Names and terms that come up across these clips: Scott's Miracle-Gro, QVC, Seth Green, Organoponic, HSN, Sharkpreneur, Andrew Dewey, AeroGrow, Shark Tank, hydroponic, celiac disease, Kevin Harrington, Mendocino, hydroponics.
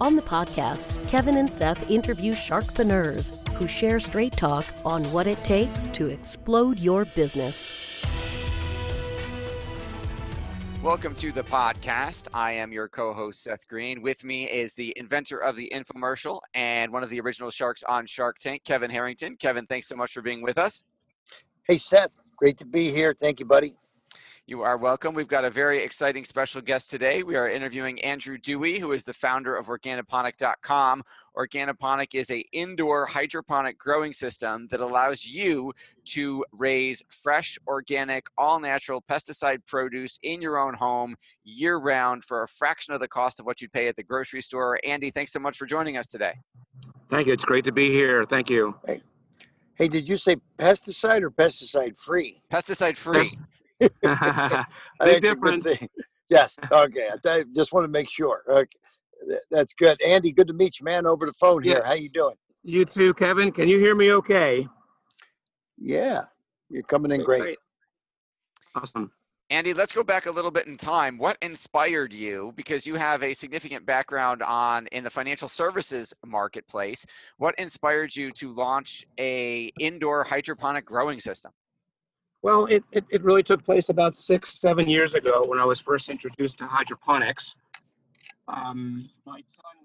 On the podcast, Kevin and Seth interview sharkpreneurs who share straight talk on what it takes to explode your business. Welcome to the podcast. I am your co-host, Seth Green. With me is the inventor of the infomercial and one of the original sharks on Shark Tank, Kevin Harrington. Kevin, thanks so much for being with us. Hey, Seth. Great to be here. Thank you, buddy. You are welcome. We've got a very exciting special guest today. We are interviewing Andrew Dewey, who is the founder of Organoponic.com. Organoponic is an indoor hydroponic growing system that allows you to raise fresh, organic, all-natural pesticide produce in your own home year-round for a fraction of the cost of what you'd pay at the grocery store. Andy, thanks so much for joining us today. Thank you. It's great to be here. Thank you. Hey, did you say pesticide or pesticide-free? Pesticide-free. Big difference. Yes. Okay. I just want to make sure. Okay. That's good. Andy, good to meet you, man, over the phone here. Yeah. How you doing? You too, Kevin. Can you hear me okay? Yeah. You're coming in great. Awesome. Andy, let's go back a little bit in time. What inspired you? Because you have a significant background in the financial services marketplace. What inspired you to launch an indoor hydroponic growing system? Well, it really took place about 6-7 years ago when I was first introduced to hydroponics. My son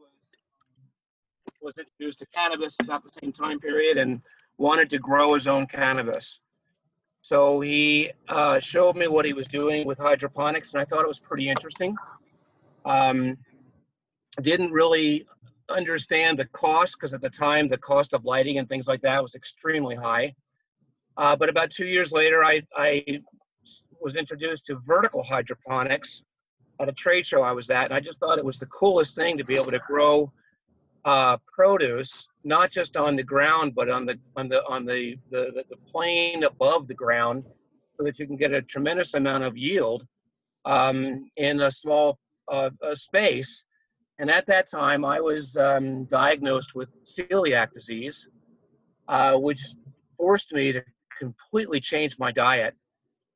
was introduced to cannabis about the same time period and wanted to grow his own cannabis. So he showed me what he was doing with hydroponics, and I thought it was pretty interesting. Didn't really understand the cost, because at the time the cost of lighting and things like that was extremely high. But about 2 years later, I was introduced to vertical hydroponics at a trade show I was at. And I just thought it was the coolest thing to be able to grow produce, not just on the ground, but on the plane above the ground, so that you can get a tremendous amount of yield in a small space. And at that time, I was diagnosed with celiac disease, which forced me to completely change my diet.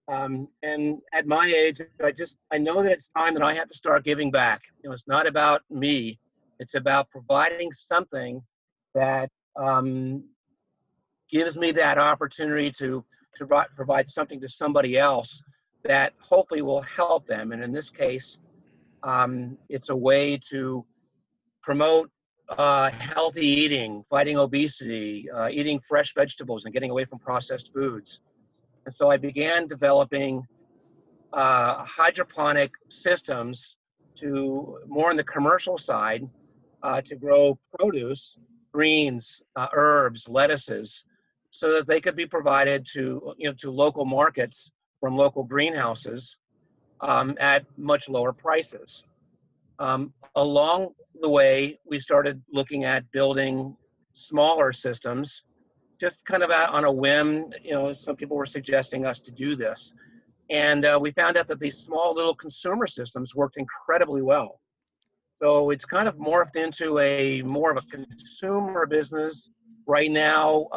And at my age, I know that it's time that I have to start giving back. You know, it's not about me. It's about providing something that gives me that opportunity to provide something to somebody else that hopefully will help them. And in this case, it's a way to promote healthy eating, fighting obesity, eating fresh vegetables, and getting away from processed foods. And so I began developing hydroponic systems more on the commercial side to grow produce, greens, herbs, lettuces, so that they could be provided to local markets from local greenhouses at much lower prices. Along the way, we started looking at building smaller systems, just kind of on a whim. You know, some people were suggesting us to do this. And we found out that these small little consumer systems worked incredibly well. So it's kind of morphed into more of a consumer business right now.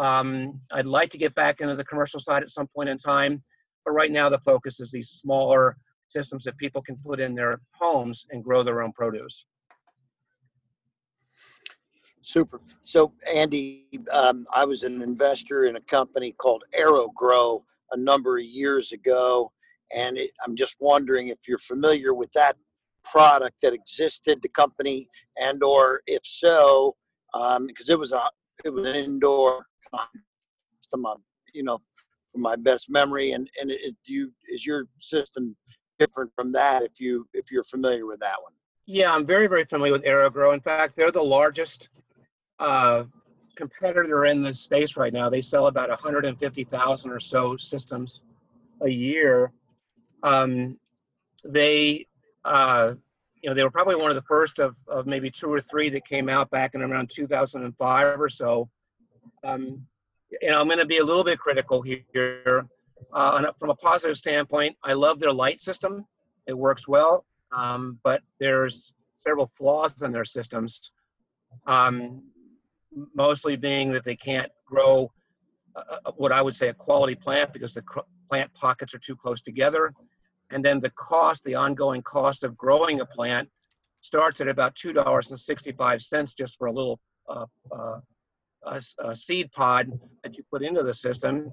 I'd like to get back into the commercial side at some point in time, but right now the focus is these smaller systems that people can put in their homes and grow their own produce. Super. So, Andy, I was an investor in a company called AeroGrow a number of years ago, and I'm just wondering if you're familiar with that product that existed, the company, and or if so, because it was an indoor system, from my best memory, and is your system different from that, if you're familiar with that one? Yeah, I'm very, very familiar with AeroGrow. In fact, they're the largest competitor in the space right now. They sell about 150,000 or so systems a year. They you know, they were probably one of the first of maybe two or three that came out back in around 2005 or so. And I'm going to be a little bit critical here. From a positive standpoint, I love their light system. It works well, but there's several flaws in their systems, mostly being that they can't grow what I would say a quality plant because the plant pockets are too close together. And then the cost, the ongoing cost of growing a plant starts at about $2.65 just for a little seed pod that you put into the system.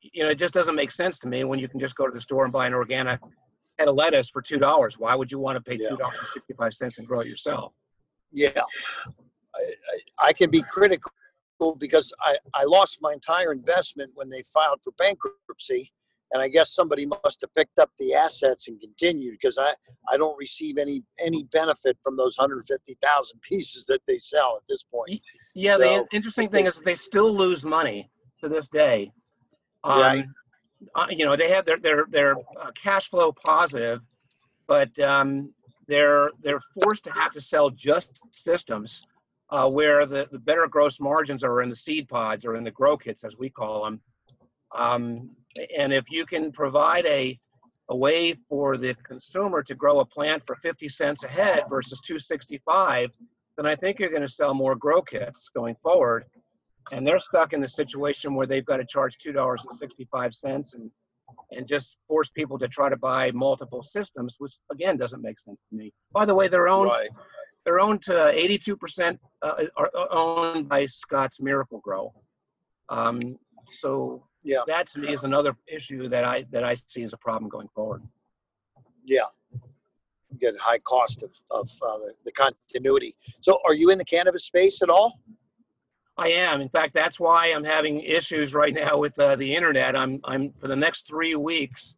You know, it just doesn't make sense to me when you can just go to the store and buy an organic head of lettuce for $2. Why would you want to pay $2.65 and grow it yourself? Yeah. I can be critical because I lost my entire investment when they filed for bankruptcy. And I guess somebody must have picked up the assets and continued, because I don't receive any benefit from those 150,000 pieces that they sell at this point. Yeah, so, the interesting thing is that they still lose money to this day. Right. You know, they have their cash flow positive, but they're forced to have to sell just systems where the better gross margins are in the seed pods or in the grow kits, as we call them. And if you can provide a way for the consumer to grow a plant for 50 cents a head versus $2.65, then I think you're going to sell more grow kits going forward. And they're stuck in the situation where they've got to charge $2.65 and just force people to try to buy multiple systems, which again doesn't make sense to me. By the way, their own right. They're owned to 82% are owned by Scott's Miracle-Gro. So yeah, that to me is another issue that I see as a problem going forward. Yeah, you get a high cost of the continuity. So, are you in the cannabis space at all? I am. In fact, that's why I'm having issues right now with the internet. I'm for the next 3 weeks,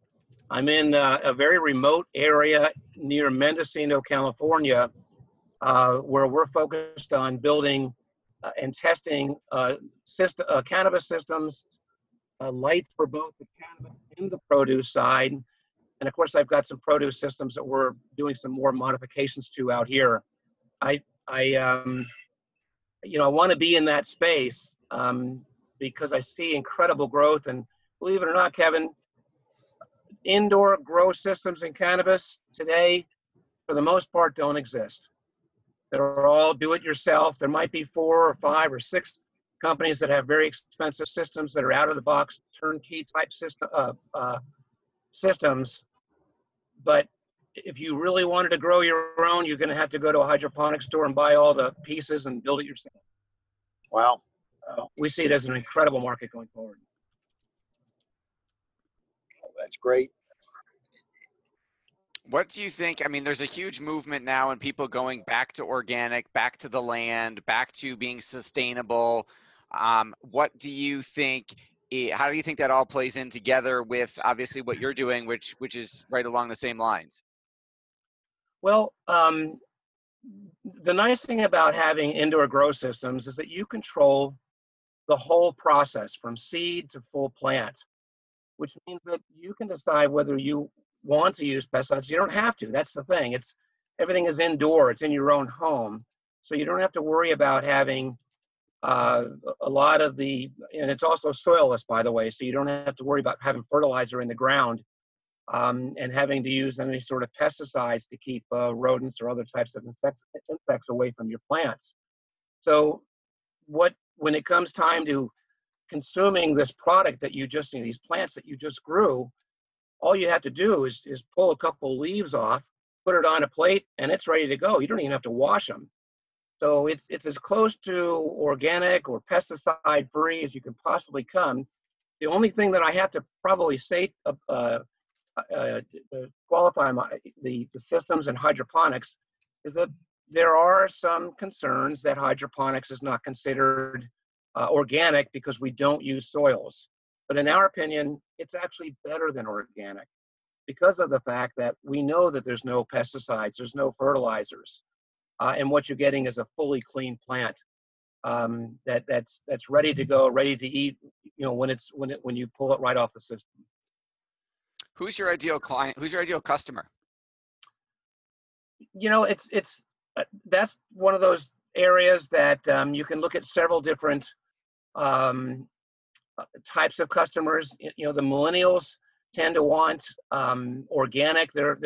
I'm in a very remote area near Mendocino, California, where we're focused on building and testing cannabis systems, lights for both the cannabis and the produce side. And of course, I've got some produce systems that we're doing some more modifications to out here. I want to be in that space because I see incredible growth. And believe it or not, Kevin, indoor grow systems in cannabis today, for the most part, don't exist. They're all do-it-yourself. There might be 4 or 5 or 6 companies that have very expensive systems that are out-of-the-box, turnkey-type systems. But if you really wanted to grow your own, you're going to have to go to a hydroponic store and buy all the pieces and build it yourself. Wow. We see it as an incredible market going forward. Oh, that's great. What do you think? I mean, there's a huge movement now and people going back to organic, back to the land, back to being sustainable. What do you think, how do you think that all plays in together with obviously what you're doing, which is right along the same lines? Well, the nice thing about having indoor grow systems is that you control the whole process from seed to full plant, which means that you can decide whether you want to use pesticides. You don't have to. That's the thing. It's everything is indoor. It's in your own home, so you don't have to worry about having a lot of the. And it's also soilless, by the way, so you don't have to worry about having fertilizer in the ground and having to use any sort of pesticides to keep rodents or other types of insects away from your plants. So, when it comes time to consuming this product that you just these plants that you just grew. All you have to do is pull a couple leaves off, put it on a plate, and it's ready to go. You don't even have to wash them. So it's as close to organic or pesticide-free as you can possibly come. The only thing that I have to probably say to qualify the systems and hydroponics is that there are some concerns that hydroponics is not considered organic because we don't use soils. But in our opinion, it's actually better than organic because of the fact that we know that there's no pesticides, there's no fertilizers, and what you're getting is a fully clean plant that's ready to go, ready to eat. You know, when you pull it right off the system. Who's your ideal client? Who's your ideal customer? you know, that's one of those areas that you can look at several different types of customers. You know, the millennials tend to want organic. They're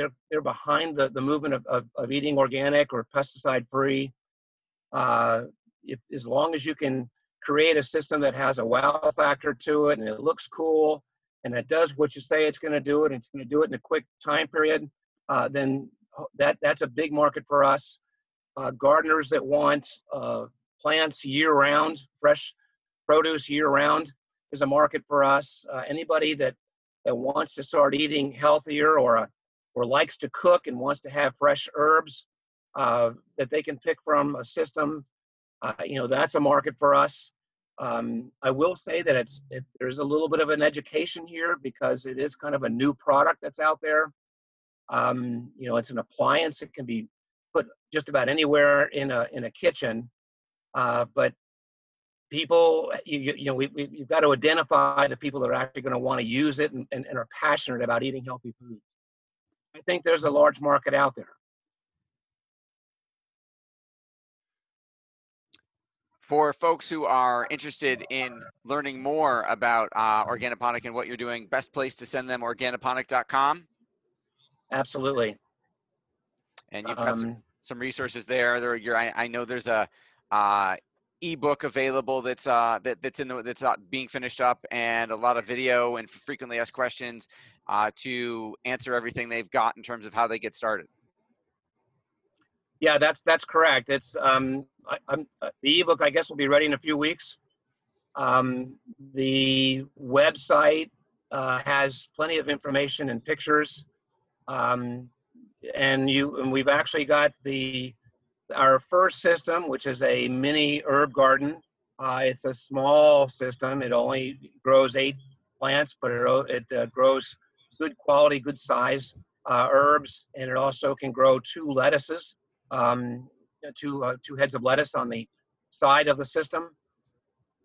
behind the movement of eating organic or pesticide free. As long as you can create a system that has a wow factor to it and it looks cool and it does what you say it's going to do, it and it's going to do it in a quick time period, then that's a big market for us. Gardeners that want plants year-round, fresh produce year-round is a market for us. Anybody that wants to start eating healthier or likes to cook and wants to have fresh herbs that they can pick from a system, you know, that's a market for us. I will say that there's a little bit of an education here because it is kind of a new product that's out there. You know, it's an appliance. It can be put just about anywhere in a kitchen, but people, you know, you've got to identify the people that are actually going to want to use it and are passionate about eating healthy food. I think there's a large market out there. For folks who are interested in learning more about Organoponic and what you're doing, best place to send them, organoponic.com? Absolutely. And you've got some resources there. I know there's a ebook available that's being finished up, and a lot of video and frequently asked questions to answer everything they've got in terms of how they get started. Yeah, that's correct. It's the ebook, I guess, will be ready in a few weeks. The website has plenty of information and pictures. And we've actually got our first system, which is a mini herb garden. It's a small system. It only grows 8 plants, but it grows good quality, good size herbs, and it also can grow 2 lettuces, two heads of lettuce on the side of the system.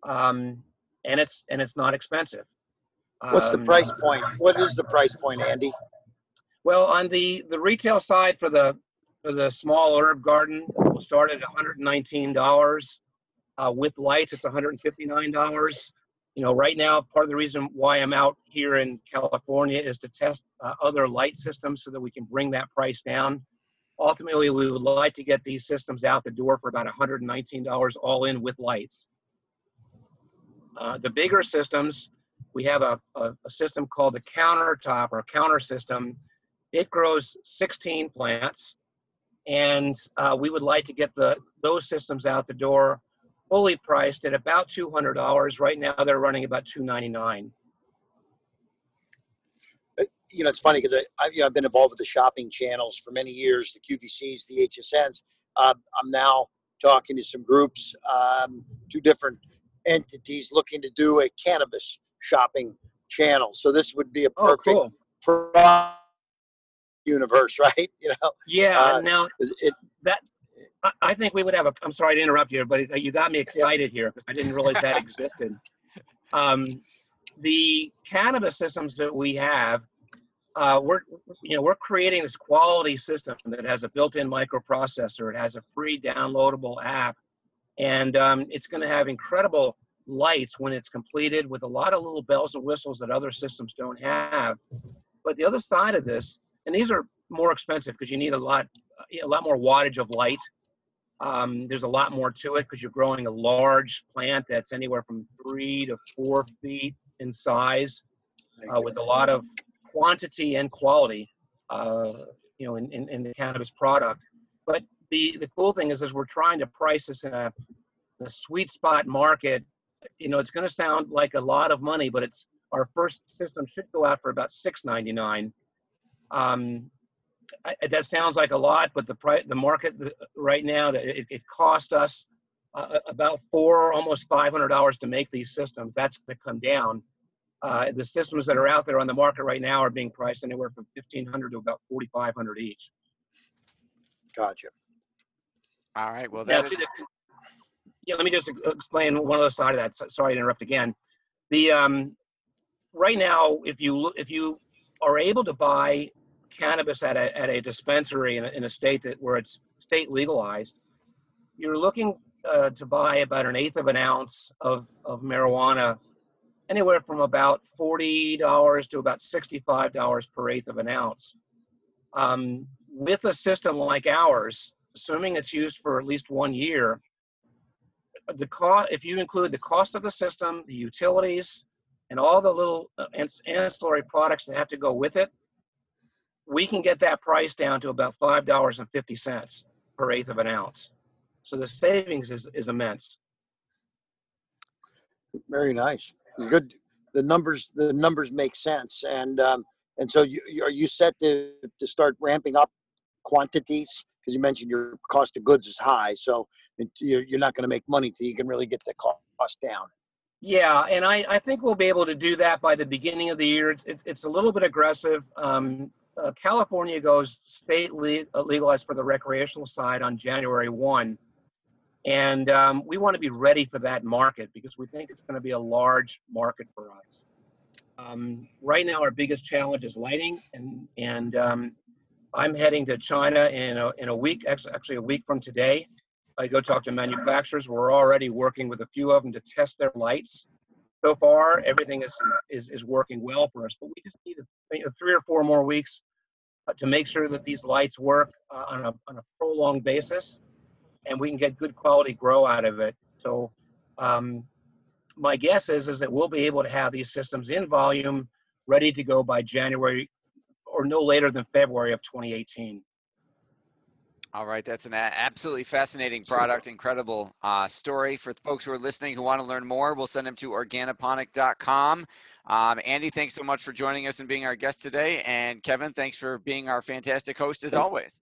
And it's not expensive. What's the price point? What is the price point, Andy? Well, on the retail side for the small herb garden, we'll start at $119. With lights, it's $159. You know, right now, part of the reason why I'm out here in California is to test other light systems so that we can bring that price down. Ultimately, we would like to get these systems out the door for about $119 all in with lights. The bigger systems, we have a system called the countertop or counter system. It grows 16 plants, and we would like to get those systems out the door fully priced at about $200. Right now, they're running about $299. You know, it's funny because I've been involved with the shopping channels for many years, the QVCs, the HSNs. I'm now talking to some groups, 2 different entities looking to do a cannabis shopping channel. So this would be a perfect product universe, right? You know. Yeah. I think we would have I'm sorry to interrupt you, but you got me excited here because I didn't realize that existed. The cannabis systems that we have, we're creating this quality system that has a built-in microprocessor. It has a free downloadable app, and it's going to have incredible lights when it's completed with a lot of little bells and whistles that other systems don't have. But the other side of this, and these are more expensive because you need a lot more wattage of light. There's a lot more to it because you're growing a large plant that's anywhere from 3 to 4 feet in size, with a lot of quantity and quality, you know, in the cannabis product. But the cool thing is we're trying to price this in a sweet spot market. You know, it's going to sound like a lot of money, but it's our first system should go out for about $699. That sounds like a lot, but the market right now, it cost us about almost $500 to make these systems. That's going to come down. The systems that are out there on the market right now are being priced anywhere from $1,500 to about $4,500 each. Gotcha. All right. Well, that's yeah. Let me just explain one other side of that. So, sorry to interrupt again. Right now, if you are able to buy cannabis at a dispensary in a state where it's state legalized, you're looking to buy about 1/8 of an ounce of marijuana, anywhere from about $40 to about $65 per 1/8 of an ounce. With a system like ours, assuming it's used for at least 1 year, the cost, if you include the cost of the system, the utilities, and all the little ancillary products that have to go with it, we can get that price down to about $5.50 per 1/8 of an ounce. So the savings is immense. Very nice. Good. The numbers make sense. And so are you set to start ramping up quantities? Because you mentioned your cost of goods is high, so you're not going to make money till you can really get the cost down. Yeah, and I think we'll be able to do that by the beginning of the year. It's a little bit aggressive. California goes state legalized for the recreational side on January 1. And we want to be ready for that market because we think it's going to be a large market for us. Right now, our biggest challenge is lighting, and I'm heading to China in a week, actually a week from today. I go talk to manufacturers. We're already working with a few of them to test their lights. So far, everything is working well for us, but we just need 3 or 4 more weeks to make sure that these lights work on a prolonged basis, and we can get good quality grow out of it. So my guess is that we'll be able to have these systems in volume, ready to go by January or no later than February of 2018. All right. That's an absolutely fascinating product. Incredible story. For folks who are listening who want to learn more, we'll send them to organoponic.com. Andy, thanks so much for joining us and being our guest today. And Kevin, thanks for being our fantastic host as always.